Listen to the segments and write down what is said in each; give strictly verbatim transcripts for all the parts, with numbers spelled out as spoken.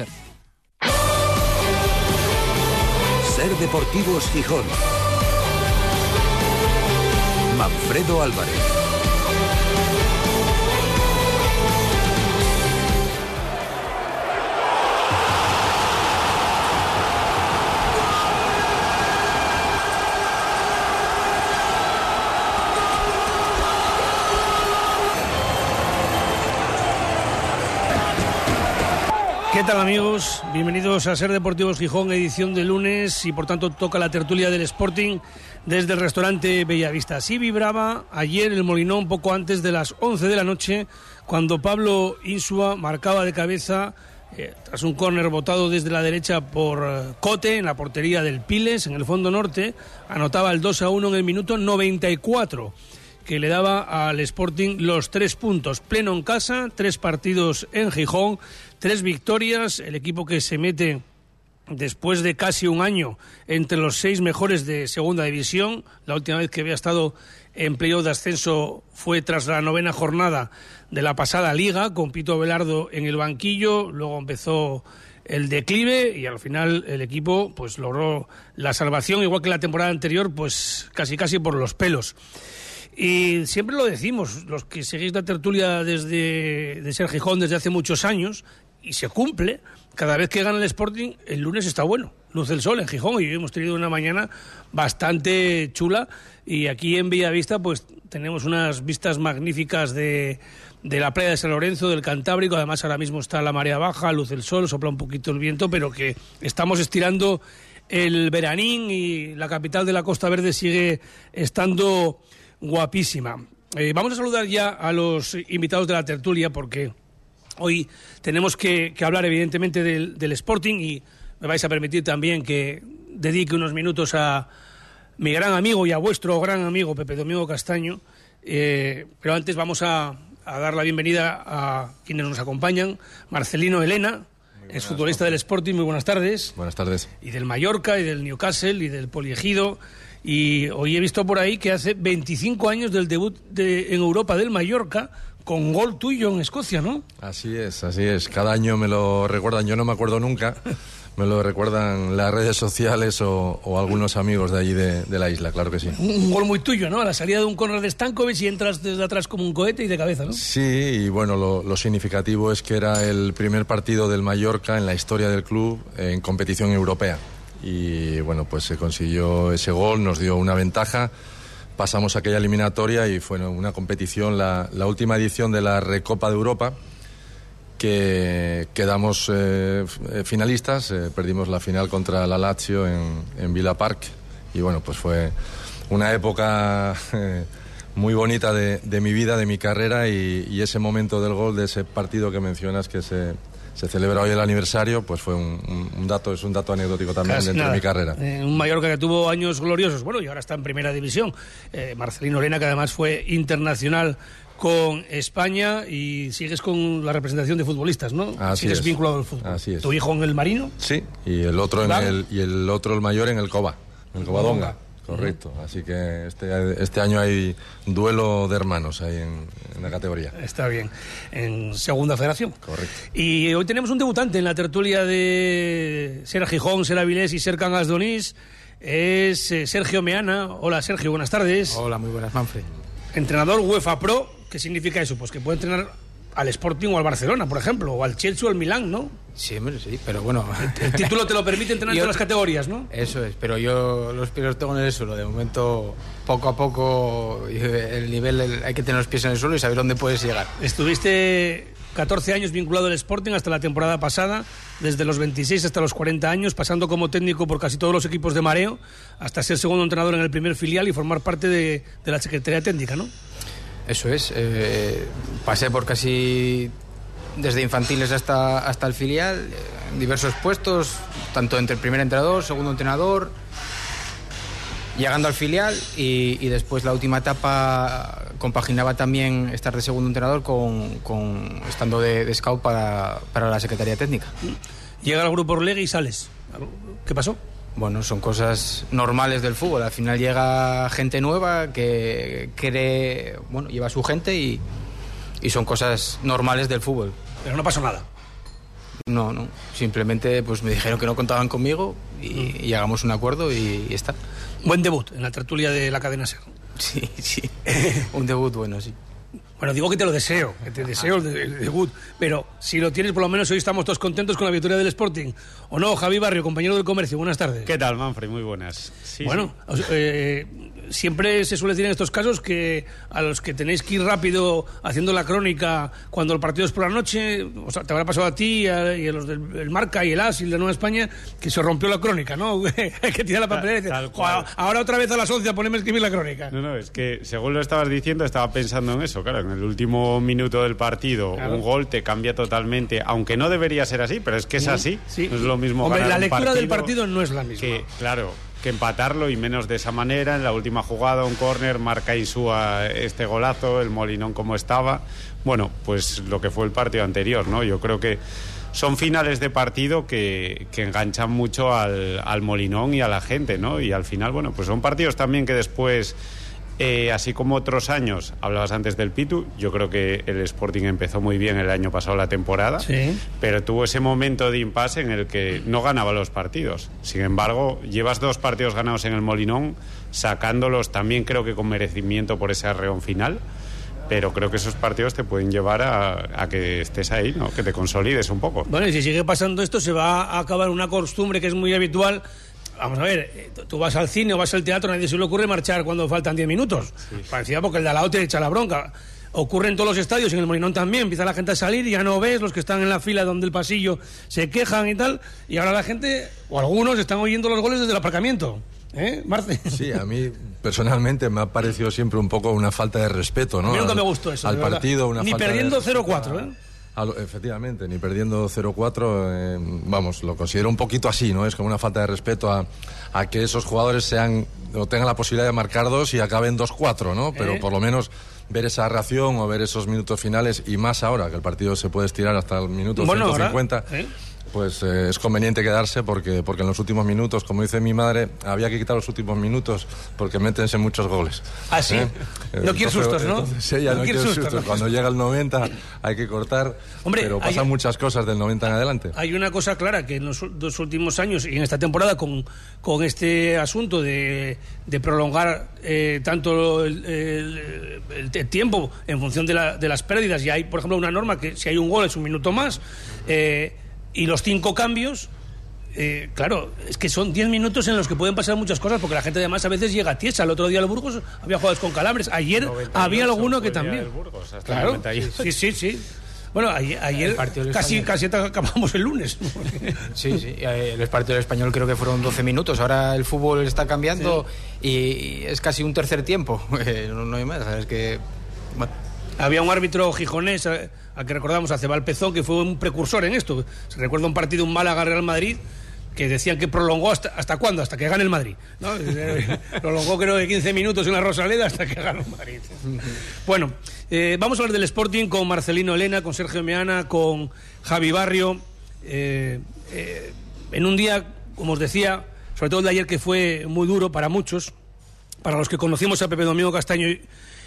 Ser Deportivos Gijón. Manfredo Álvarez. ¿Qué tal, amigos? Bienvenidos a Ser Deportivos Gijón, edición de lunes, y por tanto toca la tertulia del Sporting desde el restaurante Bellavista. Así vibraba ayer el Molinón poco antes de las once de la noche, cuando Pablo Insúa marcaba de cabeza eh, tras un córner botado desde la derecha por eh, Cote en la portería del Piles, en el fondo norte. Anotaba el dos a uno en el minuto noventa y cuatro, que le daba al Sporting los tres puntos. Pleno en casa, tres partidos en Gijón, tres victorias. El equipo que se mete después de casi un año entre los seis mejores de segunda división. La última vez que había estado en playoff de ascenso fue tras la novena jornada de la pasada liga, con Pito Velardo en el banquillo. Luego empezó el declive y al final el equipo pues logró la salvación, igual que la temporada anterior, pues casi casi por los pelos. Y siempre lo decimos, los que seguís la tertulia desde de Ser Gijón desde hace muchos años, y se cumple, cada vez que gana el Sporting, el lunes está bueno, luce el sol en Gijón, y hoy hemos tenido una mañana bastante chula, y aquí en Bellavista pues tenemos unas vistas magníficas de, de la playa de San Lorenzo, del Cantábrico. Además ahora mismo está la marea baja, luce el sol, sopla un poquito el viento, pero que estamos estirando el veranín y la capital de la Costa Verde sigue estando guapísima. Eh, vamos a saludar ya a los invitados de la tertulia, porque hoy tenemos que, que hablar evidentemente del, del Sporting, y me vais a permitir también que dedique unos minutos a mi gran amigo y a vuestro gran amigo Pepe Domingo Castaño. Eh, pero antes vamos a, a dar la bienvenida a quienes nos acompañan. Marcelino Elena, es futbolista del Sporting, muy buenas tardes. Buenas tardes. Y del Mallorca, y del Newcastle, y del Poliegido. Y hoy he visto por ahí que hace veinticinco años del debut de, en Europa del Mallorca, con gol tuyo en Escocia, ¿no? Así es, así es. Cada año me lo recuerdan, yo no me acuerdo nunca, me lo recuerdan las redes sociales o, o algunos amigos de allí de, de la isla, claro que sí. Un, un gol muy tuyo, ¿no? A la salida de un córner de Stankovic y entras desde atrás como un cohete y de cabeza, ¿no? Sí, y bueno, lo, lo significativo es que era el primer partido del Mallorca en la historia del club en competición europea. Y bueno, pues se consiguió ese gol, nos dio una ventaja, pasamos aquella eliminatoria y fue una competición, la, la última edición de la Recopa de Europa, que quedamos eh, finalistas, eh, perdimos la final contra la Lazio en, en Villa Park, y bueno, pues fue una época eh, muy bonita de, de mi vida, de mi carrera, y, y ese momento del gol, de ese partido que mencionas que se... se celebra hoy el aniversario, pues fue un, un dato, es un dato anecdótico también. Casi dentro nada. De mi carrera. Eh, un Mallorca que tuvo años gloriosos, bueno, y ahora está en primera división. Eh, Marcelino Elena, que además fue internacional con España, y sigues con la representación de futbolistas, ¿no? Así sigues es. Vinculado al fútbol. Así es. ¿Tu hijo en el Marino? Sí, y el otro, en el, y el, otro el mayor, en el Coba, en el Covadonga. Correcto, así que este, este año hay duelo de hermanos ahí en, en la categoría. Está bien, en segunda federación. Correcto. Y hoy tenemos un debutante en la tertulia de Ser Gijón, Ser Avilés y Ser Cangas Donís. Es Sergio Meana. Hola, Sergio, buenas tardes. Hola, muy buenas, Manfred. Entrenador UEFA Pro. ¿Qué significa eso? Pues que puede entrenar al Sporting o al Barcelona, por ejemplo, o al Chelsea o al Milán, ¿no? Sí, hombre, sí, pero bueno... El, el título te lo permite entrenar en todas las categorías, ¿no? Eso es, pero yo los pies los tengo en el suelo. De momento, poco a poco, el nivel, el, hay que tener los pies en el suelo y saber dónde puedes llegar. Estuviste catorce años vinculado al Sporting hasta la temporada pasada, desde los veintiséis hasta los cuarenta años, pasando como técnico por casi todos los equipos de mareo, hasta ser segundo entrenador en el primer filial y formar parte de, de la Secretaría Técnica, ¿no? Eso es, eh, pasé por casi desde infantiles hasta, hasta el filial, en diversos puestos, tanto entre el primer entrenador, segundo entrenador, llegando al filial, y, y después la última etapa compaginaba también estar de segundo entrenador con, con estando de, de scout para, para la Secretaría Técnica. Llega al Grupo Orlega y sales. ¿Qué pasó? Bueno, son cosas normales del fútbol. Al final llega gente nueva que cree, bueno, lleva a su gente y, y son cosas normales del fútbol. Pero no pasó nada. No, no, simplemente pues me dijeron que no contaban conmigo y, y hagamos un acuerdo y, y está. Buen debut en la tertulia de la cadena SER. Sí, sí, un debut bueno, sí. Bueno, digo que te lo deseo, que te deseo el, el debut, pero si lo tienes por lo menos hoy estamos todos contentos con la victoria del Sporting. ¿O no, Javi Barrio, compañero del Comercio? Buenas tardes. ¿Qué tal, Manfred? Muy buenas. Sí, bueno, sí. Os, eh, siempre se suele decir en estos casos que a los que tenéis que ir rápido haciendo la crónica cuando el partido es por la noche, o sea, te habrá pasado a ti y a, y a los del el Marca y el As y el de Nueva España, que se rompió la crónica, ¿no? Que tira la papelera y dice, tal, tal ahora otra vez a las once a ponerme a escribir la crónica. No, no, es que según lo estabas diciendo estaba pensando en eso, claro. En el último minuto del partido, claro, un gol te cambia totalmente, aunque no debería ser así, pero es que es así. Sí, sí. No es lo mismo. Hombre, ganar la lectura un partido del partido no es la misma. Que, claro, que empatarlo y menos de esa manera. En la última jugada, un córner, marca Insúa este golazo, el Molinón como estaba. Bueno, pues lo que fue el partido anterior, ¿no? Yo creo que son finales de partido que, que enganchan mucho al, al Molinón y a la gente, ¿no? Y al final, bueno, pues son partidos también que después... Eh, así como otros años, hablabas antes del Pitu, yo creo que el Sporting empezó muy bien el año pasado la temporada, sí, pero tuvo ese momento de impasse en el que no ganaba los partidos. Sin embargo, llevas dos partidos ganados en el Molinón, sacándolos también creo que con merecimiento por ese arreón final, pero creo que esos partidos te pueden llevar a, a que estés ahí, ¿no? Que te consolides un poco. Bueno, y si sigue pasando esto se va a acabar una costumbre que es muy habitual. Vamos a ver, tú vas al cine o vas al teatro, nadie se le ocurre marchar cuando faltan diez minutos. Sí. Parecía porque el de al lado te echa la bronca. Ocurre en todos los estadios, en el Molinón también. Empieza la gente a salir y ya no ves, los que están en la fila donde el pasillo se quejan y tal. Y ahora la gente, o algunos, están oyendo los goles desde el aparcamiento. ¿Eh, Marce? Sí, a mí personalmente me ha parecido siempre un poco una falta de respeto, ¿no? A mí nunca me gustó eso. Al partido, una falta de respeto. Ni perdiendo cero cuatro, ¿eh? Lo, efectivamente, ni perdiendo cero cuatro, eh, vamos, lo considero un poquito así, ¿no? Es como una falta de respeto a, a que esos jugadores sean o tengan la posibilidad de marcar dos y acaben dos cuatro, ¿no? Pero ¿Eh? por lo menos ver esa reacción o ver esos minutos finales, y más ahora, que el partido se puede estirar hasta el minuto bueno, ciento cincuenta... ¿eh? Pues eh, es conveniente quedarse porque, porque en los últimos minutos, como dice mi madre, había que quitar los últimos minutos porque métense muchos goles. ¿Ah, sí? ¿Eh? No quiere sustos, ¿no? Entonces, ella no, no quiere sustos. sustos. Cuando llega el noventa hay que cortar, Hombre, pero pasan hay, muchas cosas del noventa en adelante. Hay una cosa clara, que en los dos últimos años y en esta temporada con, con este asunto de, de prolongar eh, tanto el, el, el tiempo en función de, la, de las pérdidas, y hay, por ejemplo, una norma que si hay un gol es un minuto más, eh, y los cinco cambios, eh, claro, es que son diez minutos en los que pueden pasar muchas cosas, porque la gente además a veces llega tiesa. El otro día el Burgos había jugadores con calambres. Ayer había alguno que también. Burgos, hasta claro, sí, sí, sí. Bueno, ayer, ayer casi, casi acabamos el lunes. Sí, sí, el partido del Español creo que fueron doce minutos. Ahora el fútbol está cambiando, sí, y es casi un tercer tiempo. No hay más, es que... Había un árbitro gijonés a, a que recordamos, a Cebal Pezón, que fue un precursor en esto. Se recuerda un partido, un Málaga-Real Madrid, que decían que prolongó hasta, ¿hasta cuándo? Hasta que gane el Madrid, ¿no? Prolongó creo que quince minutos en la Rosaleda hasta que ganó el Madrid. Bueno, eh, vamos a hablar del Sporting con Marcelino Elena, con Sergio Meana, con Javi Barrio. Eh, eh, en un día, como os decía, sobre todo el de ayer, que fue muy duro para muchos, para los que conocimos a Pepe Domingo Castaño, y,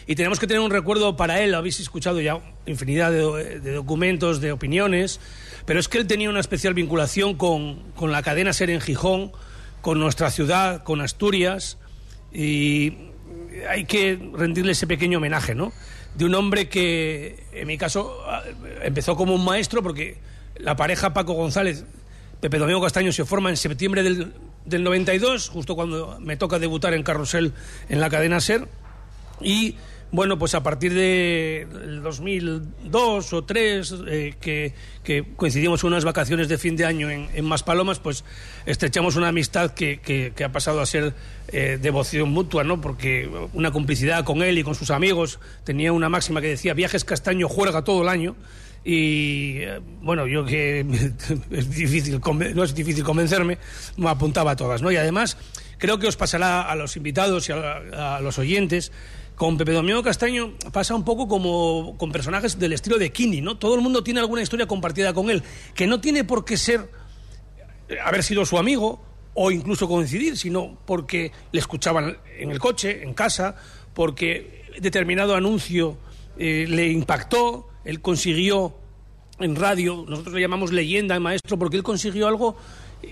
Y tenemos que tener un recuerdo para él. Habéis escuchado ya infinidad de, de documentos, de opiniones, pero es que él tenía una especial vinculación con, con la cadena SER en Gijón, con nuestra ciudad, con Asturias, y hay que rendirle ese pequeño homenaje, ¿no? De un hombre que, en mi caso, empezó como un maestro, porque la pareja Paco González, Pepe Domingo Castaño, se forma en septiembre del, del noventa y dos, justo cuando me toca debutar en Carrusel en la cadena SER, y... Bueno, pues a partir del dos mil dos o dos mil tres, eh, que, que coincidimos unas vacaciones de fin de año en, en Maspalomas, pues estrechamos una amistad que, que, que ha pasado a ser eh, devoción mutua, ¿no? Porque una complicidad con él y con sus amigos. Tenía una máxima que decía, viajes Castaño, juerga todo el año. Y bueno, yo que es difícil, no es difícil convencerme, me apuntaba a todas, ¿no? Y además, creo que os pasará a los invitados y a, a los oyentes. Con Pepe Domingo Castaño pasa un poco como con personajes del estilo de Kini, ¿no? Todo el mundo tiene alguna historia compartida con él, que no tiene por qué ser haber sido su amigo o incluso coincidir, sino porque le escuchaban en el coche, en casa, porque determinado anuncio eh, le impactó, él consiguió en radio, nosotros le llamamos leyenda al maestro, porque él consiguió algo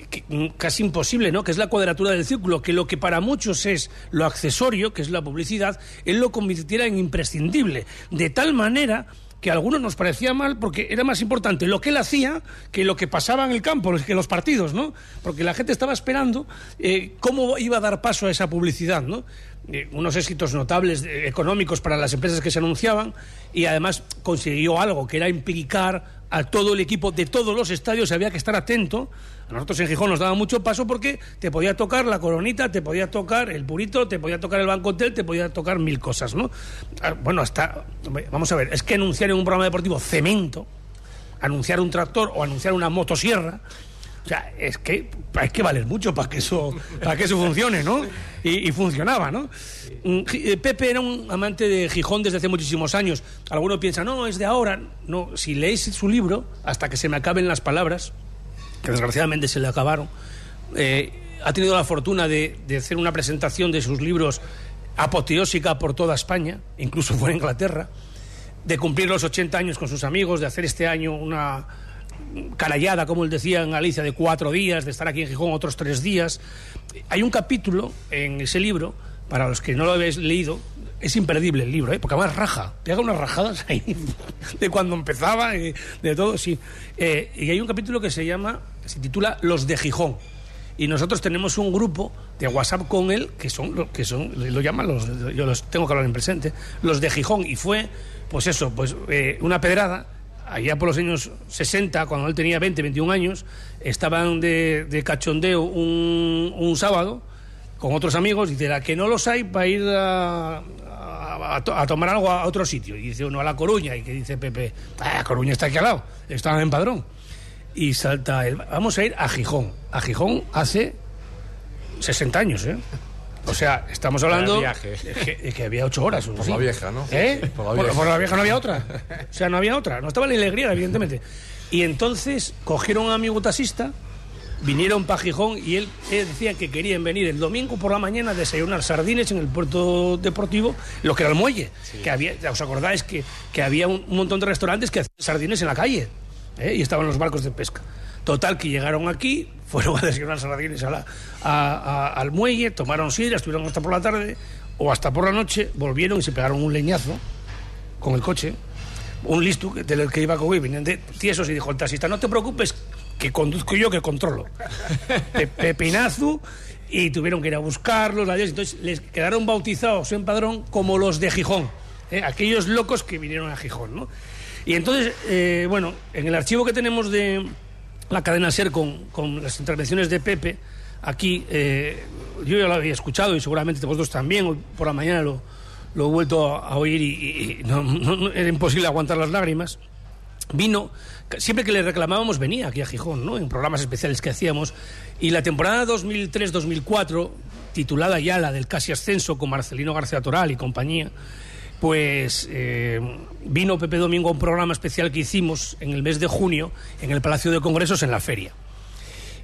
que, casi imposible, ¿no? Que es la cuadratura del círculo, que lo que para muchos es lo accesorio, que es la publicidad, él lo convirtiera en imprescindible, de tal manera que a algunos nos parecía mal porque era más importante lo que él hacía que lo que pasaba en el campo, que los partidos, ¿no? Porque la gente estaba esperando eh, cómo iba a dar paso a esa publicidad, ¿no? Eh, unos éxitos notables eh, económicos para las empresas que se anunciaban, y además consiguió algo que era implicar a todo el equipo de todos los estadios, había que estar atento. A nosotros en Gijón nos daba mucho paso porque te podía tocar la coronita, te podía tocar el purito, te podía tocar el Banco Hotel, te podía tocar mil cosas, ¿no? Bueno, hasta... Vamos a ver, es que anunciar en un programa deportivo cemento, anunciar un tractor o anunciar una motosierra... O sea, es que hay que valer mucho para que eso, para que eso funcione, ¿no? Y, y funcionaba, ¿no? Pepe era un amante de Gijón desde hace muchísimos años. Algunos piensan, no, es de ahora. No, si leéis su libro, Hasta que se me acaben las palabras, que desgraciadamente se le acabaron, eh, ha tenido la fortuna de, de hacer una presentación de sus libros apoteósica por toda España, incluso por Inglaterra, de cumplir los ochenta años con sus amigos, de hacer este año una... carallada, como él decía en Galicia, de cuatro días, de estar aquí en Gijón otros tres días. Hay un capítulo en ese libro, para los que no lo habéis leído, es imperdible el libro, ¿eh? Porque además raja, pega unas rajadas ahí, de cuando empezaba, de todo, sí. Eh, y hay un capítulo que se llama, se titula Los de Gijón. Y nosotros tenemos un grupo de WhatsApp con él, que son, que son lo llaman, los, yo los tengo que hablar en presente, Los de Gijón. Y fue, pues eso, pues eh, una pedrada. Allá por los años sesenta, cuando él tenía veinte, veintiún años, estaban de, de cachondeo un, un sábado con otros amigos, y de la que no los hay para ir a, a, a tomar algo a otro sitio. Y dice uno, a La Coruña, y que dice Pepe, ah, Coruña está aquí al lado, estaban en Padrón. Y salta él, vamos a ir a Gijón. A Gijón hace sesenta años, ¿eh? O sea, estamos hablando que, que había ocho horas. Por sí. La vieja, ¿no? ¿Eh? Por la vieja. Por, por la vieja no había otra. O sea, no había otra. No estaba ni alegría, evidentemente. Y entonces cogieron a un amigo taxista, vinieron para Gijón, y él, él decía que querían venir el domingo por la mañana a desayunar sardines en el puerto deportivo, lo que era el muelle. Sí. Que había, ¿os acordáis que, que había un montón de restaurantes que hacían sardines en la calle? ¿Eh? Y estaban los barcos de pesca. Total, que llegaron aquí, fueron a desayunar sardines a la, a, a, al muelle, tomaron sidra, estuvieron hasta por la tarde o hasta por la noche, volvieron y se pegaron un leñazo con el coche. Un listo del que iba con él, venían de tiesos, y dijo el taxista, no te preocupes, que conduzco yo, que controlo. Pe, pepinazo, y tuvieron que ir a buscarlos. Entonces les quedaron bautizados en Padrón como Los de Gijón, ¿eh? Aquellos locos que vinieron a Gijón, ¿no? Y entonces, eh, bueno, en el archivo que tenemos de... la cadena SER con, con las intervenciones de Pepe aquí, eh, yo ya lo había escuchado, y seguramente vosotros también. Hoy por la mañana lo, lo he vuelto a, a oír, y, y no, no, era imposible aguantar las lágrimas. Vino, siempre que le reclamábamos venía aquí a Gijón, ¿no? En programas especiales que hacíamos. Y la temporada dos mil tres dos mil cuatro, titulada ya la del casi ascenso, con Marcelino García Toral y compañía, pues eh, vino Pepe Domingo a un programa especial que hicimos en el mes de junio en el Palacio de Congresos, en la feria,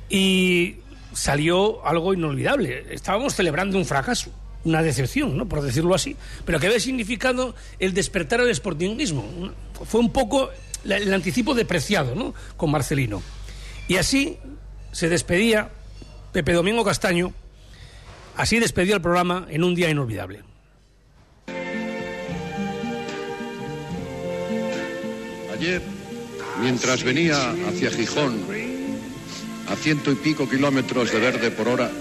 y salió algo inolvidable. Estábamos celebrando un fracaso, una decepción, ¿no? Por decirlo así, pero que había significado el despertar al sportingismo. Fue un poco el anticipo depreciado, ¿no?, con Marcelino. Y así se despedía Pepe Domingo Castaño, así despedía el programa en un día inolvidable. Ayer, mientras venía hacia Gijón, a ciento y pico kilómetros de verde por hora,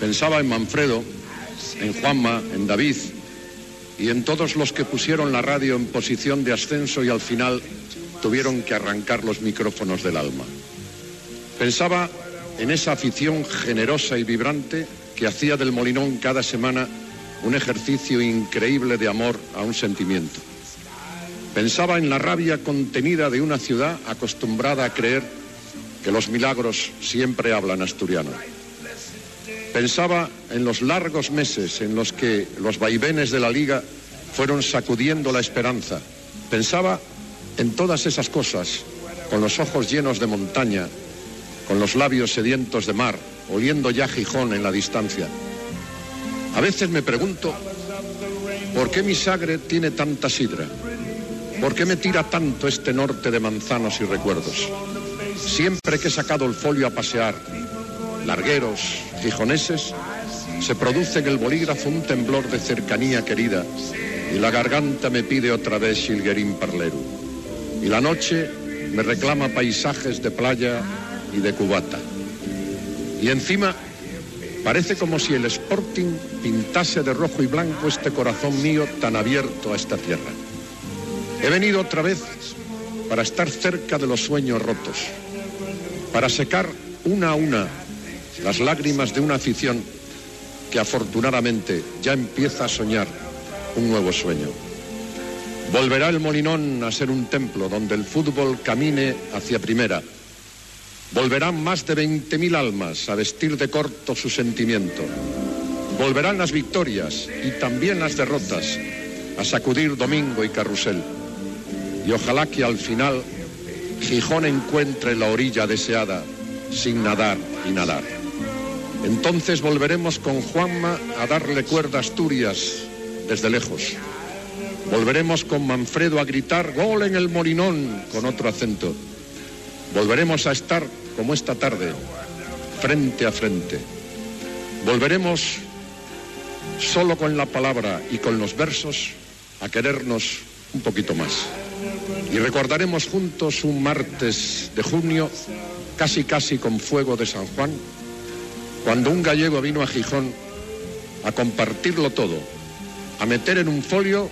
pensaba en Manfredo, en Juanma, en David y en todos los que pusieron la radio en posición de ascenso y al final tuvieron que arrancar los micrófonos del alma. Pensaba en esa afición generosa y vibrante que hacía del Molinón cada semana un ejercicio increíble de amor a un sentimiento. Pensaba en la rabia contenida de una ciudad acostumbrada a creer que los milagros siempre hablan asturiano. Pensaba en los largos meses en los que los vaivenes de la liga fueron sacudiendo la esperanza. Pensaba en todas esas cosas, con los ojos llenos de montaña, con los labios sedientos de mar, oliendo ya Gijón en la distancia. A veces me pregunto, ¿por qué mi sangre tiene tanta sidra? ¿Por qué me tira tanto este norte de manzanas y recuerdos? Siempre que he sacado el folio a pasear, largueros, gijoneses, se produce en el bolígrafo un temblor de cercanía querida y la garganta me pide otra vez Silguerín Parleru. Y la noche me reclama paisajes de playa y de cubata. Y encima parece como si el Sporting pintase de rojo y blanco este corazón mío tan abierto a esta tierra. He venido otra vez para estar cerca de los sueños rotos, para secar una a una las lágrimas de una afición que afortunadamente ya empieza a soñar un nuevo sueño. Volverá el Molinón a ser un templo donde el fútbol camine hacia primera. Volverán más de veinte mil almas a vestir de corto su sentimiento. Volverán las victorias y también las derrotas a sacudir Domingo y Carrusel. Y ojalá que al final Gijón encuentre la orilla deseada sin nadar y nadar. Entonces volveremos con Juanma a darle cuerda a Asturias desde lejos. Volveremos con Manfredo a gritar gol en el Molinón con otro acento. Volveremos a estar como esta tarde, frente a frente. Volveremos solo con la palabra y con los versos a querernos un poquito más. Y recordaremos juntos un martes de junio, casi casi con fuego de San Juan, cuando un gallego vino a Gijón a compartirlo todo, a meter en un folio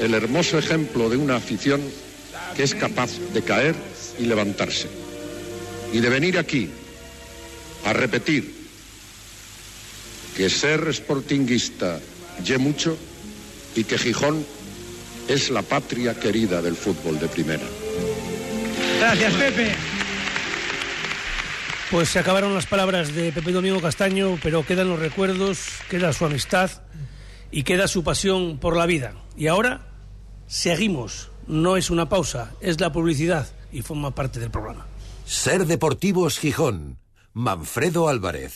el hermoso ejemplo de una afición que es capaz de caer y levantarse, y de venir aquí a repetir que ser sportinguista ye mucho y que Gijón es la patria querida del fútbol de primera. Gracias, Pepe. Pues se acabaron las palabras de Pepe Domingo Castaño, pero quedan los recuerdos, queda su amistad y queda su pasión por la vida. Y ahora seguimos, no es una pausa, es la publicidad y forma parte del programa. Ser Deportivos Gijón, Manfredo Álvarez.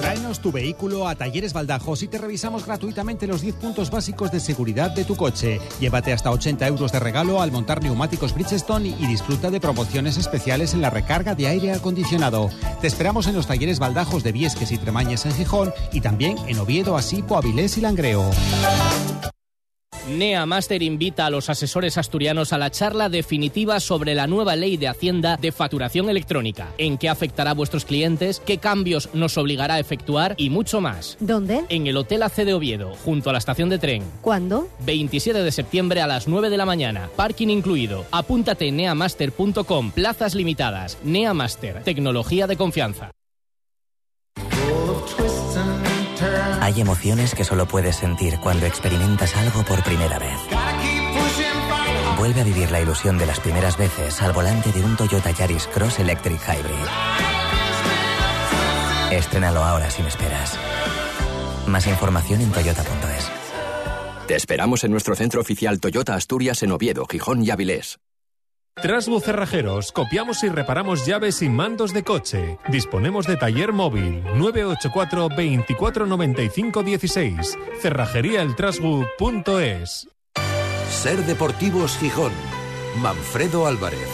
Tráenos tu vehículo a Talleres Baldajos y te revisamos gratuitamente los diez puntos básicos de seguridad de tu coche. Llévate hasta ochenta euros de regalo al montar neumáticos Bridgestone y disfruta de promociones especiales en la recarga de aire acondicionado. Te esperamos en los Talleres Baldajos de Viesques y Tremañes en Gijón y también en Oviedo, Asipo, Avilés y Langreo. Nea Master invita a los asesores asturianos a la charla definitiva sobre la nueva ley de Hacienda de facturación electrónica, en qué afectará a vuestros clientes, qué cambios nos obligará a efectuar y mucho más. ¿Dónde? En el Hotel A C de Oviedo, junto a la estación de tren. ¿Cuándo? veintisiete de septiembre a las nueve de la mañana, parking incluido. Apúntate en nea master punto com, plazas limitadas. Nea Master, tecnología de confianza. Hay emociones que solo puedes sentir cuando experimentas algo por primera vez. Vuelve a vivir la ilusión de las primeras veces al volante de un Toyota Yaris Cross Electric Hybrid. Estrénalo ahora sin esperas. Más información en toyota punto es. Te esperamos en nuestro centro oficial Toyota Asturias en Oviedo, Gijón y Avilés. Trasbu Cerrajeros, copiamos y reparamos llaves y mandos de coche. Disponemos de taller móvil nueve ocho cuatro, veinticuatro noventa y cinco dieciséis. cerrajería el trasbu punto es. Ser Deportivos Gijón, Manfredo Álvarez.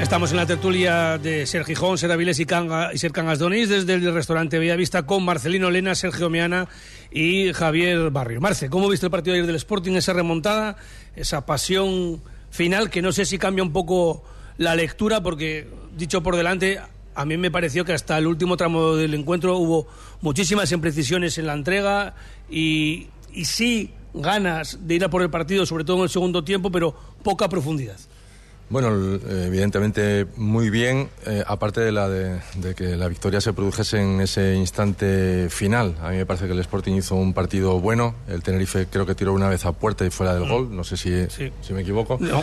Estamos en la tertulia de Ser Gijón, Ser Avilés y, Canga, y Ser Cangas Donís desde el restaurante Bellavista con Marcelino Elena, Sergio Meana y Javier Barrio. Marce, ¿cómo viste el partido ayer del Sporting? Esa remontada, esa pasión final, que no sé si cambia un poco la lectura, porque dicho por delante, a mí me pareció que hasta el último tramo del encuentro hubo muchísimas imprecisiones en la entrega y, y sí ganas de ir a por el partido, sobre todo en el segundo tiempo, pero poca profundidad. Bueno, evidentemente muy bien, eh, aparte de, la de, de que la victoria se produjese en ese instante final. A mí me parece que el Sporting hizo un partido bueno. El Tenerife creo que tiró una vez a puerta y fuera del gol, no sé si, sí. si me equivoco. No.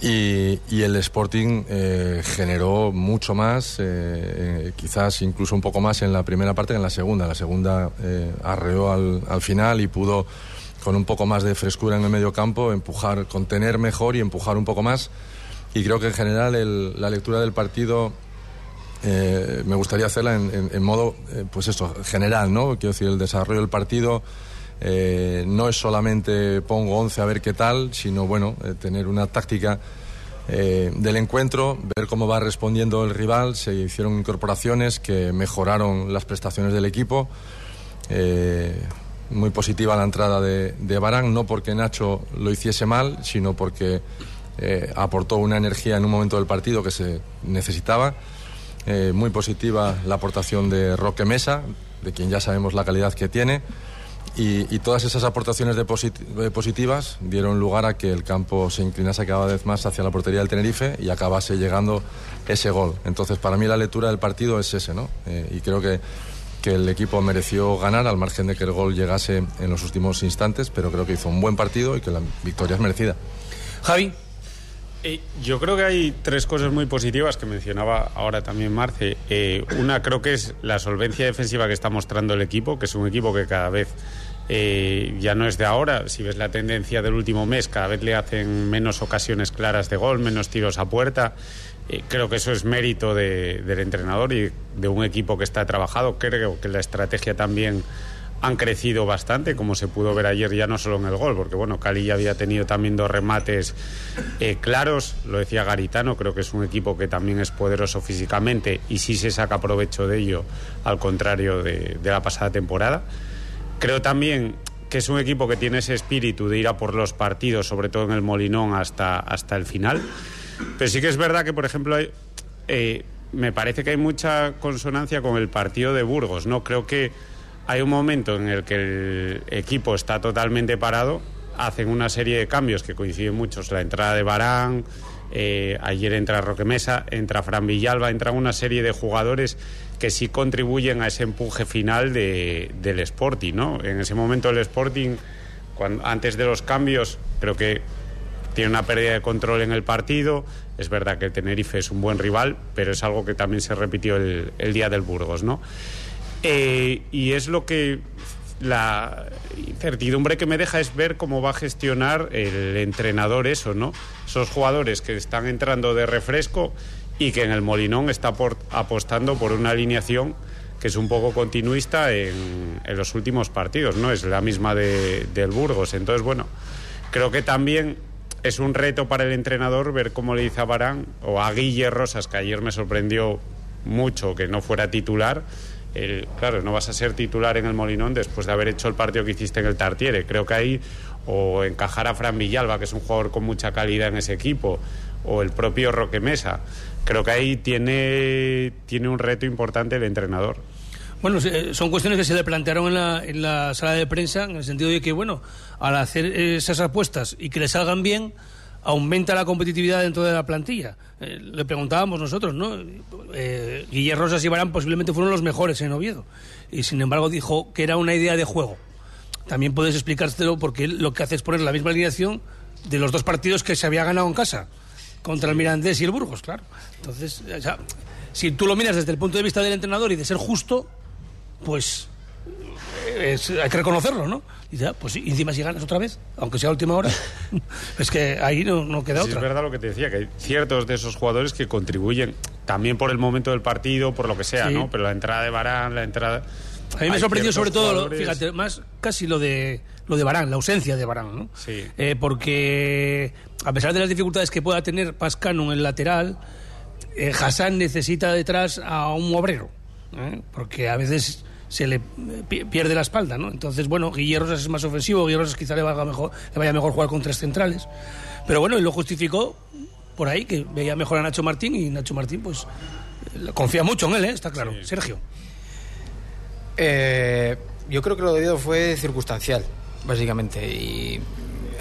Y, y el Sporting eh, generó mucho más, eh, quizás incluso un poco más en la primera parte que en la segunda. La segunda eh, arreó al, al final y pudo, con un poco más de frescura en el medio campo, empujar, contener mejor y empujar un poco más. Y creo que en general el, la lectura del partido eh, me gustaría hacerla en, en, en modo, eh, pues eso, general, ¿no? Quiero decir, el desarrollo del partido, Eh, no es solamente pongo once a ver qué tal, sino bueno, eh, tener una táctica eh, del encuentro, ver cómo va respondiendo el rival. Se hicieron incorporaciones que mejoraron las prestaciones del equipo. Eh, muy positiva la entrada de, de Varane, no porque Nacho lo hiciese mal, sino porque eh, aportó una energía en un momento del partido que se necesitaba. Eh, muy positiva la aportación de Roque Mesa, de quien ya sabemos la calidad que tiene. Y, y todas esas aportaciones de posit- de positivas dieron lugar a que el campo se inclinase cada vez más hacia la portería del Tenerife y acabase llegando ese gol. Entonces, para mí la lectura del partido es ese, ¿no? Eh, y creo que, que el equipo mereció ganar, al margen de que el gol llegase en los últimos instantes, pero creo que hizo un buen partido y que la victoria es merecida. Javi. Eh, yo creo que hay tres cosas muy positivas que mencionaba ahora también Marce. Eh, una creo que es la solvencia defensiva que está mostrando el equipo, que es un equipo que cada vez eh, ya no es de ahora. Si ves la tendencia del último mes, cada vez le hacen menos ocasiones claras de gol, menos tiros a puerta. Eh, creo que eso es mérito de, del entrenador y de un equipo que está trabajado. Creo que la estrategia también han crecido bastante, como se pudo ver ayer, ya no solo en el gol, porque bueno, Cali ya había tenido también dos remates eh, claros, lo decía Garitano. Creo que es un equipo que también es poderoso físicamente y sí se saca provecho de ello, al contrario de, de la pasada temporada. Creo también que es un equipo que tiene ese espíritu de ir a por los partidos, sobre todo en el Molinón, hasta, hasta el final. Pero sí que es verdad que, por ejemplo, hay, eh, me parece que hay mucha consonancia con el partido de Burgos, ¿no? Creo que hay un momento en el que el equipo está totalmente parado, hacen una serie de cambios que coinciden muchos, la entrada de Barán, eh, ayer entra Roque Mesa, entra Fran Villalba, entran una serie de jugadores que sí contribuyen a ese empuje final de, del Sporting, ¿no? En ese momento el Sporting, cuando, antes de los cambios, creo que tiene una pérdida de control en el partido. Es verdad que el Tenerife es un buen rival, pero es algo que también se repitió el, el día del Burgos, ¿no? Eh, y es lo que la incertidumbre que me deja es ver cómo va a gestionar el entrenador eso, ¿no? Esos jugadores que están entrando de refresco y que en el Molinón está por, apostando por una alineación que es un poco continuista en, en los últimos partidos, ¿no? Es la misma de, del Burgos. Entonces, bueno, creo que también es un reto para el entrenador ver cómo le dice a Varane o a Guille Rosas, que ayer me sorprendió mucho que no fuera titular. El, claro, no vas a ser titular en el Molinón después de haber hecho el partido que hiciste en el Tartiere. Creo que ahí, o encajar a Fran Villalba, que es un jugador con mucha calidad en ese equipo, o el propio Roque Mesa. Creo que ahí tiene, tiene un reto importante el entrenador. Bueno, son cuestiones que se le plantearon en la, en la sala de prensa, en el sentido de que, bueno, al hacer esas apuestas y que le salgan bien, aumenta la competitividad dentro de la plantilla. Eh, le preguntábamos nosotros, ¿no? Eh, Guille Rosas y Barán posiblemente fueron los mejores en Oviedo. Y sin embargo dijo que era una idea de juego. También puedes explicártelo porque lo que hace es poner la misma alineación de los dos partidos que se había ganado en casa, contra el Mirandés y el Burgos, claro. Entonces, o sea, si tú lo miras desde el punto de vista del entrenador y de ser justo, pues es, hay que reconocerlo, ¿no? Y ya, pues y encima si ganas otra vez, aunque sea a última hora, es que ahí no, no queda sí, otra. Es verdad lo que te decía, que hay ciertos de esos jugadores que contribuyen también por el momento del partido, por lo que sea, sí, ¿no? Pero la entrada de Varane, la entrada... A mí me sorprendió sobre todo, jugadores... fíjate, más casi lo de lo de Varane, la ausencia de Varane, ¿no? Sí. Eh, porque a pesar de las dificultades que pueda tener Pascanu en el lateral, eh, Hassan necesita detrás a un obrero, ¿eh? Porque a veces se le pierde la espalda, ¿no? Entonces, bueno, Guille Rosas es más ofensivo, Guille Rosas quizá le vaya mejor, le vaya mejor jugar con tres centrales. Pero bueno, él lo justificó por ahí, que veía mejor a Nacho Martín, y Nacho Martín, pues, confía mucho en él, ¿eh? Está claro. Sí. Sergio. Eh, yo creo que lo de Oviedo fue circunstancial, básicamente. Y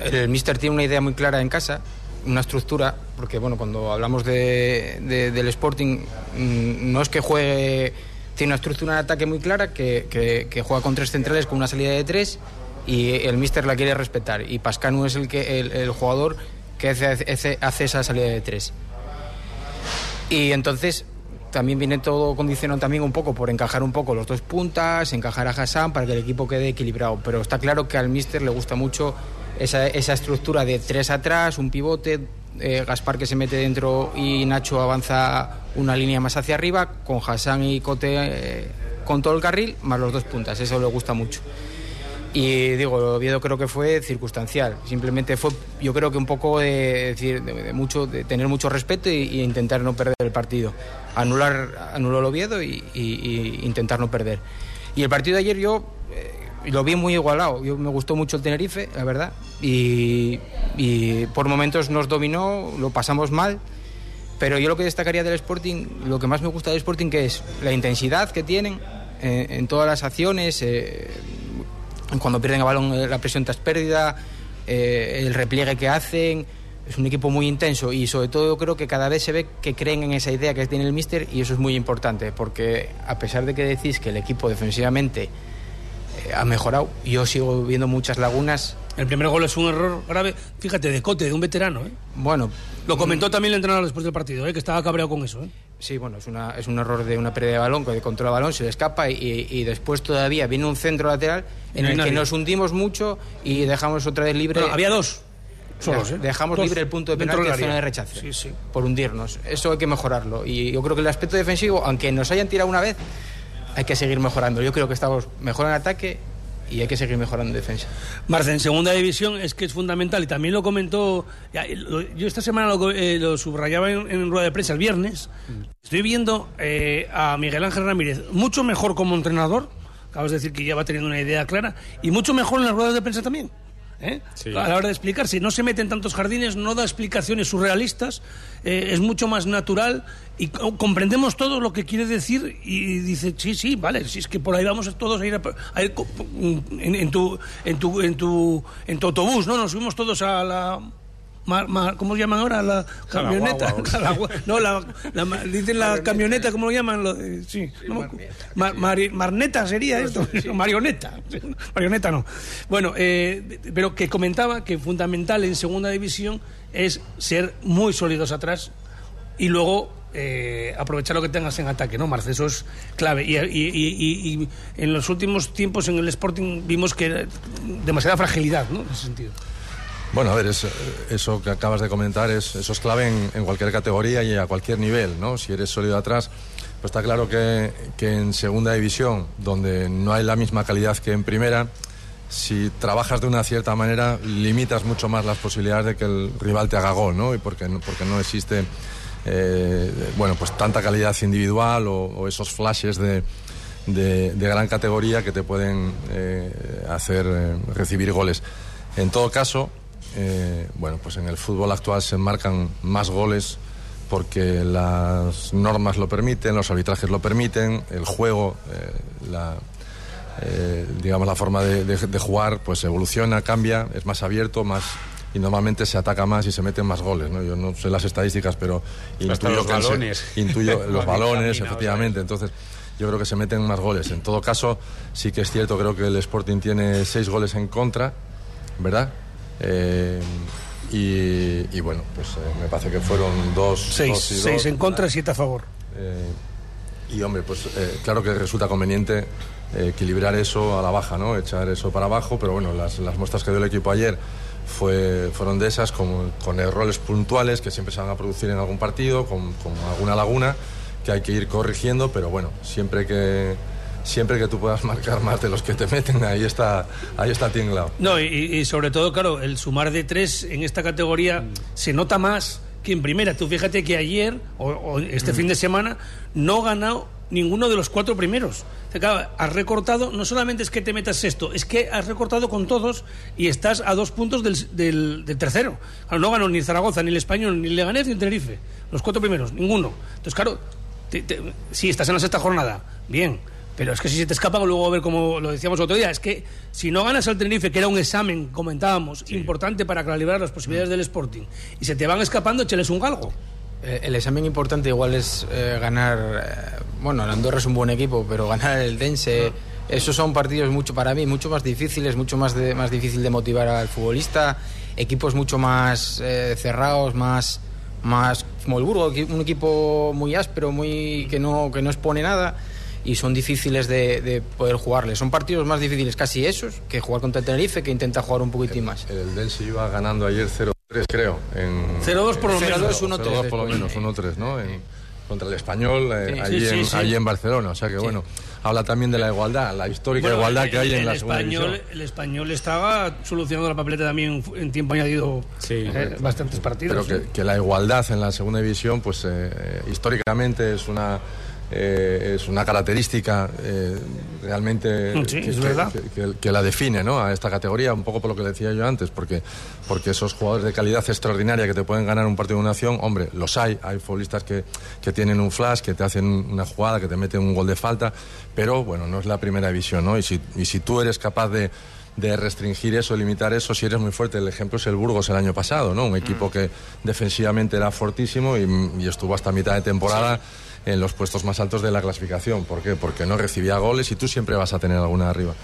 el míster tiene una idea muy clara en casa, una estructura, porque, bueno, cuando hablamos de, de, del Sporting, no es que juegue... Tiene una estructura de ataque muy clara que, que, que juega con tres centrales, con una salida de tres, y el míster la quiere respetar. Y Pascanu es el, que, el, el jugador que hace, hace esa salida de tres. Y entonces también viene todo condicionado también un poco por encajar un poco los dos puntas, encajar a Hassan para que el equipo quede equilibrado. Pero está claro que al míster le gusta mucho esa, esa estructura de tres atrás, un pivote, eh, Gaspar que se mete dentro y Nacho avanza una línea más hacia arriba, con Hassan y Cote eh, con todo el carril, más los dos puntas. Eso le gusta mucho. Y digo, lo de Oviedo creo que fue circunstancial. Simplemente fue, yo creo que un poco de, decir, de, de mucho, de tener mucho respeto e intentar no perder el partido. Anular, anuló el Oviedo y, y, y intentar no perder. Y el partido de ayer yo eh, lo vi muy igualado. Yo, me gustó mucho el Tenerife, la verdad. Y, y por momentos nos dominó, lo pasamos mal. Pero yo lo que destacaría del Sporting, lo que más me gusta del Sporting, que es la intensidad que tienen eh, en todas las acciones. Eh, Cuando pierden el balón, la presión tras pérdida, eh, el repliegue que hacen. Es un equipo muy intenso y sobre todo yo creo que cada vez se ve que creen en esa idea que tiene el míster, y eso es muy importante, porque a pesar de que decís que el equipo defensivamente eh, ha mejorado, yo sigo viendo muchas lagunas. El primer gol es un error grave, fíjate, de Cote, de un veterano, ¿eh? Bueno, lo comentó también el entrenador después del partido, ¿eh? Que estaba cabreado con eso, ¿eh? Sí, bueno, es, una, es un error de una pérdida de balón, que controla el balón, se le escapa y, y después todavía viene un centro lateral en el que nos hundimos mucho y dejamos otra vez libre. Bueno, había dos solos, ¿eh? Dejamos dos libre el punto de penalti y zona de rechazo, sí, sí. Por hundirnos. Eso hay que mejorarlo. Y yo creo que el aspecto defensivo, aunque nos hayan tirado una vez, hay que seguir mejorando. Yo creo que estamos mejor en ataque y hay que seguir mejorando en defensa. Marce, en segunda división es que es fundamental, y también lo comentó, yo esta semana lo, eh, lo subrayaba en, en rueda de prensa el viernes. Estoy viendo eh, a Miguel Ángel Ramírez mucho mejor como entrenador, acabas de decir que ya va teniendo una idea clara, y mucho mejor en las ruedas de prensa también, ¿eh? Sí. A la hora de explicar, si no se mete en tantos jardines, no da explicaciones surrealistas, eh, es mucho más natural y comprendemos todo lo que quiere decir, y dice, sí, sí, vale, si es que por ahí vamos todos a ir, a, a ir en, en, tu, en, tu, en, tu, en tu autobús, ¿no? Nos subimos todos a la... Ma, ma, ¿Cómo llaman ahora? La camioneta. La guagua, la guagua, no, la, la, la, dicen la camioneta, ¿cómo lo llaman? Lo, eh, sí. sí no, mar, mar, marneta sería no, esto. Sí, sí. Marioneta. Marioneta no. Bueno, eh, pero que comentaba que fundamental en segunda división es ser muy sólidos atrás y luego eh, aprovechar lo que tengas en ataque, ¿no, Marce? Eso es clave. Y, y, y, y en los últimos tiempos en el Sporting vimos que demasiada fragilidad, ¿no? En ese sentido. Bueno, a ver, es, eso que acabas de comentar, es, eso es clave en, en cualquier categoría y a cualquier nivel, ¿no? Si eres sólido atrás, pues está claro que, que en segunda división, donde no hay la misma calidad que en primera, si trabajas de una cierta manera, limitas mucho más las posibilidades de que el rival te haga gol, ¿no? Y porque, porque no existe, eh, bueno, pues tanta calidad individual o, o esos flashes de... De, de gran categoría que te pueden eh, hacer eh, recibir goles. En todo caso, eh, bueno, pues en el fútbol actual se marcan más goles porque las normas lo permiten, los arbitrajes lo permiten, el juego, eh, la, eh, digamos la forma de, de, de jugar, pues evoluciona, cambia, es más abierto, más, y normalmente se ataca más y se meten más goles, ¿no? Yo no sé las estadísticas, pero intuyo los balones, se, intuyo los balones, efectivamente, entonces. Yo creo que se meten más goles. En todo caso, sí que es cierto, creo que el Sporting tiene seis goles en contra, ¿verdad? Eh, y, y bueno, pues eh, me parece que fueron dos. Seis, dos y seis dos, en contra, ¿verdad? Siete a favor. Eh, y hombre, pues eh, claro que resulta conveniente eh, equilibrar eso a la baja, ¿no? Echar eso para abajo, pero bueno, las, las muestras que dio el equipo ayer fue, fueron de esas, con, con errores puntuales que siempre se van a producir en algún partido, con, con alguna laguna que hay que ir corrigiendo, pero bueno, siempre que siempre que tú puedas marcar más de los que te meten, ahí está ahí está tinglado. No, y, y sobre todo, claro, el sumar de tres en esta categoría mm. se nota más que en primera. Tú fíjate que ayer, o, o este mm. fin de semana, no ganó ninguno de los cuatro primeros. Claro, has recortado, no solamente es que te metas sexto, es que has recortado con todos y estás a dos puntos del, del, del tercero. Claro, no ganó ni el Zaragoza, ni el Español, ni el Leganés, ni el Tenerife. Los cuatro primeros, ninguno. Entonces, claro, Te, te, sí, estás en la sexta jornada, bien, pero es que si se te escapan, luego a ver, como lo decíamos otro día, es que si no ganas al Tenerife, que era un examen, comentábamos, sí, importante para calibrar las posibilidades mm. del Sporting, y se te van escapando, échales un galgo. Eh, el examen importante igual es eh, ganar, eh, bueno, el Andorra es un buen equipo, pero ganar el Dense, ah. esos son partidos mucho, para mí, mucho más difíciles, mucho más, de, más difícil de motivar al futbolista, equipos mucho más eh, cerrados, más... más como el Burgos, un equipo muy áspero, muy que no que no expone nada, y son difíciles de, de poder jugarle. Son partidos más difíciles casi esos que jugar contra el Tenerife, que intenta jugar un poquitín más. El, el Dense iba ganando ayer cero tres, creo. En, cero dos por lo menos. cero dos por lo menos, uno tres, ¿no? En, contra el Español, eh, sí, allí, sí, sí, en, sí. allí en Barcelona. O sea que, sí. bueno, habla también de la igualdad, la histórica bueno, igualdad el, que hay en la segunda Español, división. El Español estaba solucionando la papeleta también en tiempo añadido, sí, eh, bastantes partidos. Pero ¿sí? que, que la igualdad en la segunda división, pues eh, históricamente es una... Eh, es una característica eh, realmente sí, que, es verdad. Que, que, que la define, ¿no?, a esta categoría, un poco por lo que decía yo antes, porque, porque esos jugadores de calidad extraordinaria que te pueden ganar un partido de una acción, hombre, los hay, hay futbolistas que, que tienen un flash, que te hacen una jugada, que te meten un gol de falta, pero bueno, no es la primera división, ¿no? Y si, y si tú eres capaz de de restringir eso, limitar eso, si eres muy fuerte. El ejemplo es el Burgos el año pasado, ¿no? Un equipo mm. que defensivamente era fortísimo y, y estuvo hasta mitad de temporada sí. en los puestos más altos de la clasificación. ¿Por qué? Porque no recibía goles y tú siempre vas a tener alguna arriba.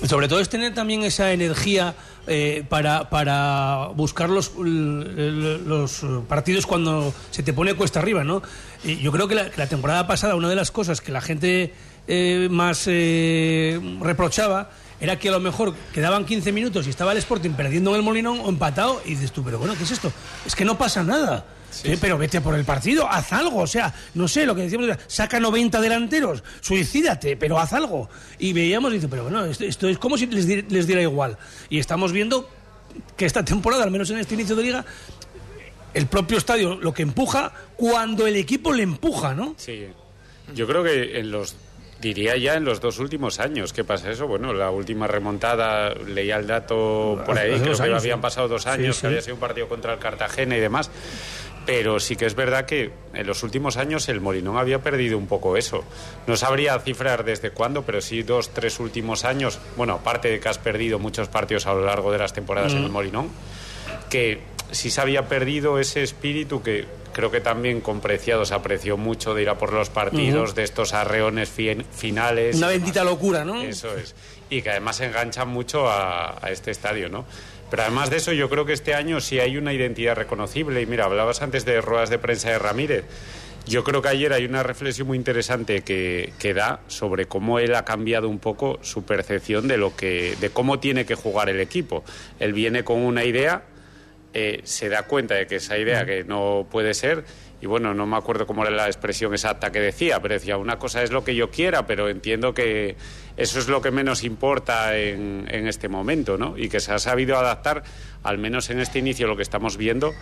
Mm. Sobre todo es tener también esa energía eh, para, para buscar los, los partidos cuando se te pone cuesta arriba, ¿no? Y yo creo que la, que la temporada pasada una de las cosas que la gente eh, más eh, reprochaba era que a lo mejor quedaban quince minutos y estaba el Sporting perdiendo en el Molinón o empatado y dices tú, pero bueno, ¿qué es esto? Es que no pasa nada. Sí, sí, pero vete por el partido, haz algo, o sea, no sé, lo que decíamos, saca noventa delanteros, suicídate, pero haz algo. Y veíamos y dices, pero bueno, esto, esto es como si les, di, les diera igual. Y estamos viendo que esta temporada, al menos en este inicio de liga, el propio estadio lo que empuja cuando el equipo le empuja, ¿no? Sí, yo creo que en los... Diría ya en los dos últimos años. ¿Qué pasa eso? Bueno, la última remontada, leía el dato por ahí, creo que habían pasado dos años, sí, sí. que había sido un partido contra el Cartagena y demás. Pero sí que es verdad que en los últimos años el Molinón había perdido un poco eso. No sabría cifrar desde cuándo, pero sí dos, tres últimos años. Bueno, aparte de que has perdido muchos partidos a lo largo de las temporadas mm. en el Molinón, que sí se había perdido ese espíritu que... Creo que también con Preciados apreció mucho de ir a por los partidos, uh-huh. de estos arreones fien, finales. Una bendita locura, ¿no? Eso es. Y que además enganchan mucho a, a este estadio, ¿no? Pero además de eso, yo creo que este año sí hay una identidad reconocible. Y mira, hablabas antes de ruedas de prensa de Ramírez. Yo creo que ayer hay una reflexión muy interesante que, que da sobre cómo él ha cambiado un poco su percepción de lo que, de cómo tiene que jugar el equipo. Él viene con una idea. Eh, se da cuenta de que esa idea que no puede ser, y bueno, no me acuerdo cómo era la expresión exacta que decía, pero decía, una cosa es lo que yo quiera, pero entiendo que eso es lo que menos importa en, en este momento, ¿no? Y que se ha sabido adaptar, al menos en este inicio, lo que estamos viendo,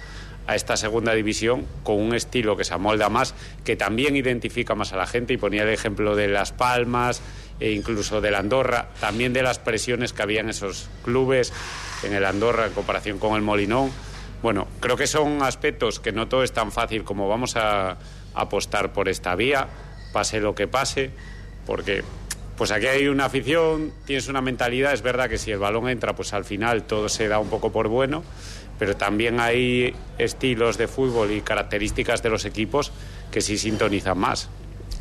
a esta segunda división, con un estilo que se amolda más, que también identifica más a la gente, y ponía el ejemplo de Las Palmas, e incluso del Andorra, también de las presiones que había en esos clubes, en el Andorra en comparación con el Molinón. Bueno, creo que son aspectos que no todo es tan fácil como vamos a apostar por esta vía, pase lo que pase, porque pues aquí hay una afición, tienes una mentalidad, es verdad que si el balón entra, pues al final todo se da un poco por bueno, pero también hay estilos de fútbol y características de los equipos que sí sintonizan más.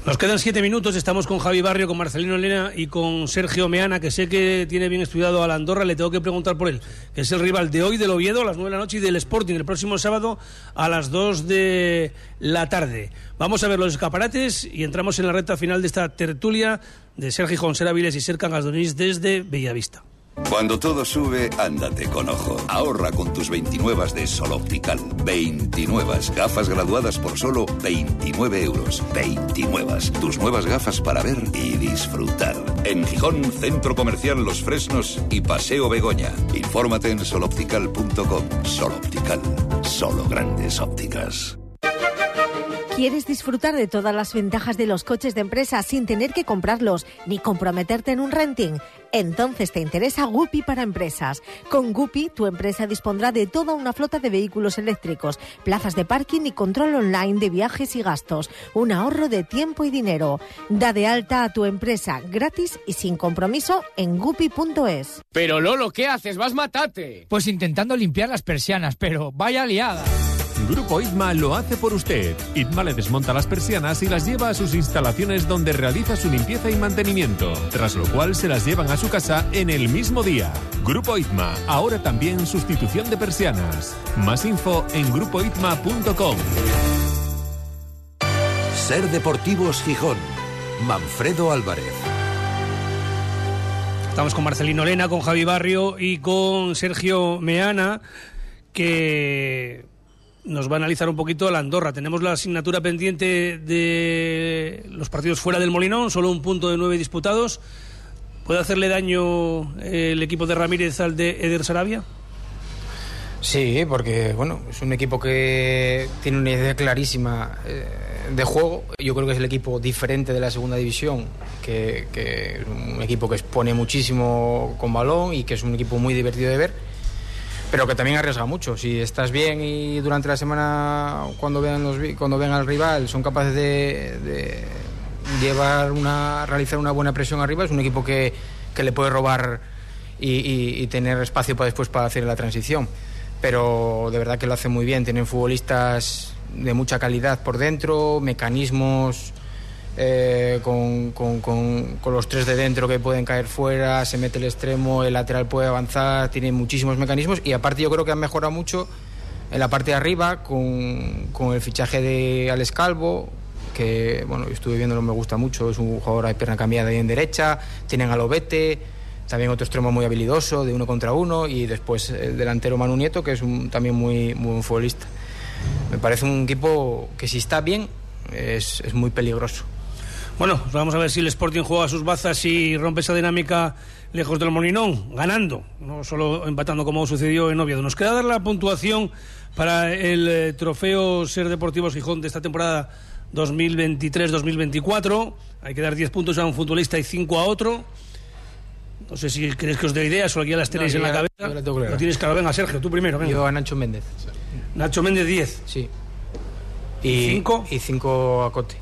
Nos quedan siete minutos, estamos con Javi Barrio, con Marcelino Elena y con Sergio Meana, que sé que tiene bien estudiado a la Andorra, le tengo que preguntar por él, que es el rival de hoy del Oviedo a las nueve de la noche y del Sporting el próximo sábado a las dos de la tarde. Vamos a ver los escaparates y entramos en la recta final de esta tertulia de Ser Gijón, Ser Avilés y Ser Cangasdonís desde Bellavista. Cuando todo sube, ándate con ojo. Ahorra con tus veintinuevas de Sol Optical. Veintinuevas gafas graduadas por solo veintinueve euros. Veintinuevas, tus nuevas gafas para ver y disfrutar. En Gijón, Centro Comercial Los Fresnos y Paseo Begoña. Infórmate en sol optical punto com. Sol Optical, solo grandes ópticas. ¿Quieres disfrutar de todas las ventajas de los coches de empresa sin tener que comprarlos ni comprometerte en un renting? Entonces te interesa Guppy para empresas. Con Guppy, tu empresa dispondrá de toda una flota de vehículos eléctricos, plazas de parking y control online de viajes y gastos. Un ahorro de tiempo y dinero. Da de alta a tu empresa gratis y sin compromiso en guppy punto es. Pero Lolo, ¿qué haces? ¡Vas matate! Pues intentando limpiar las persianas, pero vaya liada. Grupo Itma lo hace por usted. Itma le desmonta las persianas y las lleva a sus instalaciones donde realiza su limpieza y mantenimiento, tras lo cual se las llevan a su casa en el mismo día. Grupo Itma, ahora también sustitución de persianas. Más info en grupo itma punto com. Ser Deportivos Gijón, Manfredo Álvarez. Estamos con Marcelino Elena, con Javi Barrio y con Sergio Meana, que... nos va a analizar un poquito la Andorra. Tenemos la asignatura pendiente de los partidos fuera del Molinón, solo un punto de nueve disputados. ¿Puede hacerle daño el equipo de Ramírez al de Eder Sarabia? Sí, porque bueno, es un equipo que tiene una idea clarísima de juego. Yo creo que es el equipo diferente de la segunda división, que, que es un equipo que expone muchísimo con balón y que es un equipo muy divertido de ver, pero que también arriesga mucho. Si estás bien y durante la semana, cuando vean los cuando vean al rival, son capaces de, de llevar una realizar una buena presión arriba, es un equipo que, que le puede robar y, y, y tener espacio para después para hacer la transición. Pero de verdad que lo hace muy bien. Tienen futbolistas de mucha calidad por dentro, mecanismos eh, con, con, con, con los tres de dentro que pueden caer fuera, se mete el extremo, el lateral puede avanzar, tienen muchísimos mecanismos. Y aparte yo creo que han mejorado mucho en la parte de arriba con, con el fichaje de Alex Calvo, que bueno, yo estuve viéndolo, me gusta mucho, es un jugador de pierna cambiada ahí en derecha. Tienen a Lobete, también otro extremo muy habilidoso, de uno contra uno, y después el delantero Manu Nieto, que es un, también muy, muy buen futbolista. Me parece un equipo que si está bien es, es muy peligroso. Bueno, vamos a ver si el Sporting juega sus bazas y rompe esa dinámica lejos del Molinón, ganando, no solo empatando como sucedió en Oviedo. Nos queda dar la puntuación para el trofeo Ser Deportivos Gijón de esta temporada dos mil veintitrés dos mil veinticuatro. Hay que dar diez puntos a un futbolista y cinco a otro. No sé si queréis que os dé ideas, solo aquí ya las tenéis no, en la cabeza. La claro. No tienes claro. Venga, Sergio, tú primero. Venga. Yo a Nacho Méndez. Nacho Méndez, diez. Sí. ¿Y cinco? Y cinco a Cote.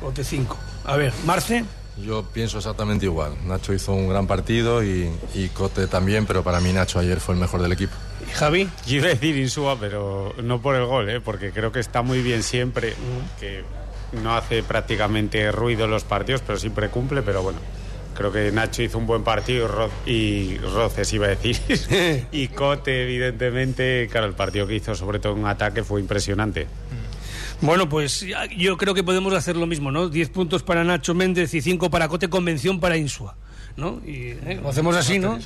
Cote, cinco. A ver, Marce. Yo pienso exactamente igual. Nacho hizo un gran partido y, y Cote también, pero para mí Nacho ayer fue el mejor del equipo. ¿Y Javi? Yo iba a decir Insúa, pero no por el gol, ¿eh? Porque creo que está muy bien siempre, que no hace prácticamente ruido en los partidos, pero siempre cumple, pero bueno. Creo que Nacho hizo un buen partido y Roces, iba a decir, y Cote, evidentemente, claro, el partido que hizo, sobre todo en ataque, fue impresionante. Bueno, pues yo creo que podemos hacer lo mismo, ¿no? diez puntos para Nacho Méndez y cinco para Cote, convención para Insúa, ¿no? Y eh, lo hacemos así, ¿no?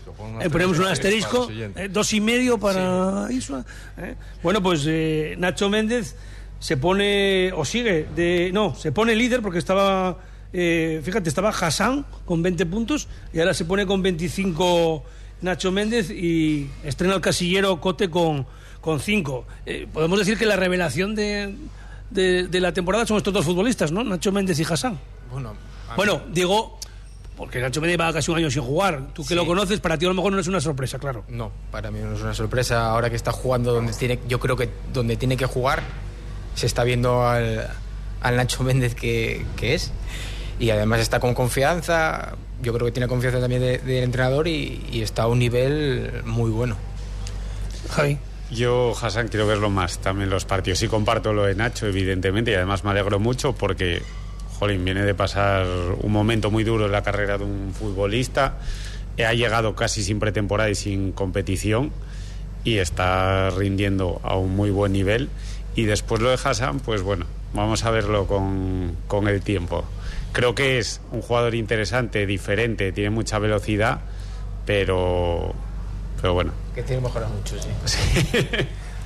Eh, ponemos un asterisco, eh, dos y medio para sí. Insúa. Eh. Bueno, pues eh, Nacho Méndez se pone, o sigue, de no, se pone líder porque estaba... Eh, fíjate, estaba Hassan con veinte puntos y ahora se pone con veinticinco Nacho Méndez y estrena el casillero Cote con, con cinco. Eh, podemos decir que la revelación de, de, de la temporada son estos dos futbolistas, ¿no? Nacho Méndez y Hassan. Bueno, bueno digo, porque Nacho Méndez va casi un año sin jugar. Tú que sí. lo conoces, para ti a lo mejor no es una sorpresa, claro. No, para mí no es una sorpresa. Ahora que está jugando donde tiene, yo creo que donde tiene que jugar, se está viendo al, al Nacho Méndez que, que es. Y además está con confianza, yo creo que tiene confianza también del de entrenador y, y está a un nivel muy bueno. Javi. Yo, Hassan, quiero verlo más también los partidos. Sí comparto lo de Nacho, evidentemente, y además me alegro mucho porque, jolín, viene de pasar un momento muy duro en la carrera de un futbolista. Ha llegado casi sin pretemporada y sin competición y está rindiendo a un muy buen nivel. Y después lo de Hassan, pues bueno, vamos a verlo con, con el tiempo. Creo que es un jugador interesante, diferente, tiene mucha velocidad, pero, pero bueno. Que tiene que mejorar mucho, sí. Sí,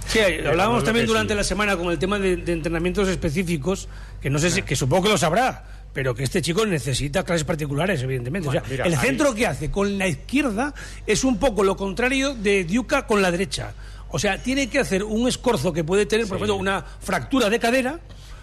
sí hablábamos también durante sí. la semana con el tema de, de entrenamientos específicos, que no sé si, que supongo que lo sabrá, pero que este chico necesita clases particulares, evidentemente. Bueno, o sea, mira, el ahí... centro que hace con la izquierda es un poco lo contrario de Diuca con la derecha. O sea, tiene que hacer un escorzo que puede tener, sí. por ejemplo, una fractura de cadera,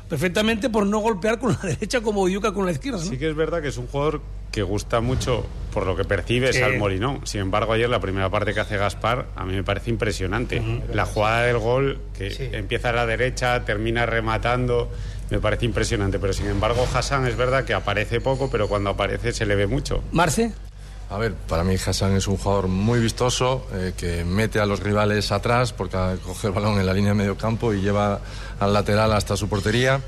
perfectamente por no golpear con la derecha como Yuka con la izquierda, ¿no? Sí que es verdad que es un jugador que gusta mucho por lo que percibes eh... al Molinón. Sin embargo, ayer la primera parte que hace Gaspar a mí me parece impresionante. Uh-huh. La jugada del gol que sí. empieza a la derecha, termina rematando, me parece impresionante. Pero sin embargo, Hassan es verdad que aparece poco, pero cuando aparece se le ve mucho. Marce. A ver, para mí Hassan es un jugador muy vistoso, eh, que mete a los rivales atrás porque coge el balón en la línea de medio campo y lleva al lateral hasta su portería,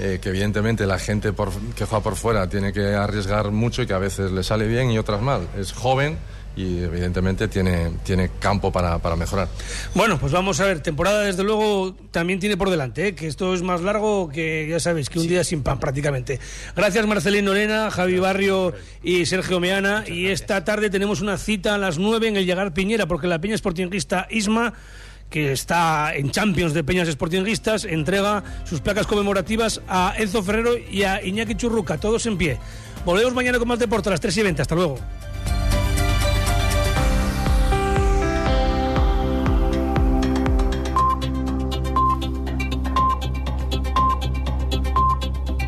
eh, que evidentemente la gente por, que juega por fuera tiene que arriesgar mucho y que a veces le sale bien y otras mal. Es joven y evidentemente tiene, tiene campo para, para mejorar. Bueno, pues vamos a ver, temporada desde luego también tiene por delante, ¿eh? Que esto es más largo que, ya sabéis, que un sí. día sin pan prácticamente. Gracias Marcelino Elena, Javi Barrio y Sergio Meana. Muchas y gracias. Esta tarde tenemos una cita a las nueve en el Llegar Piñera, porque la peña sportinguista Isma que está en Champions de Peñas Sportinguistas, entrega sus placas conmemorativas a Enzo Ferrero y a Iñaki Churruca, todos en pie. Volvemos mañana con más deporte a las tres y veinte. Hasta luego.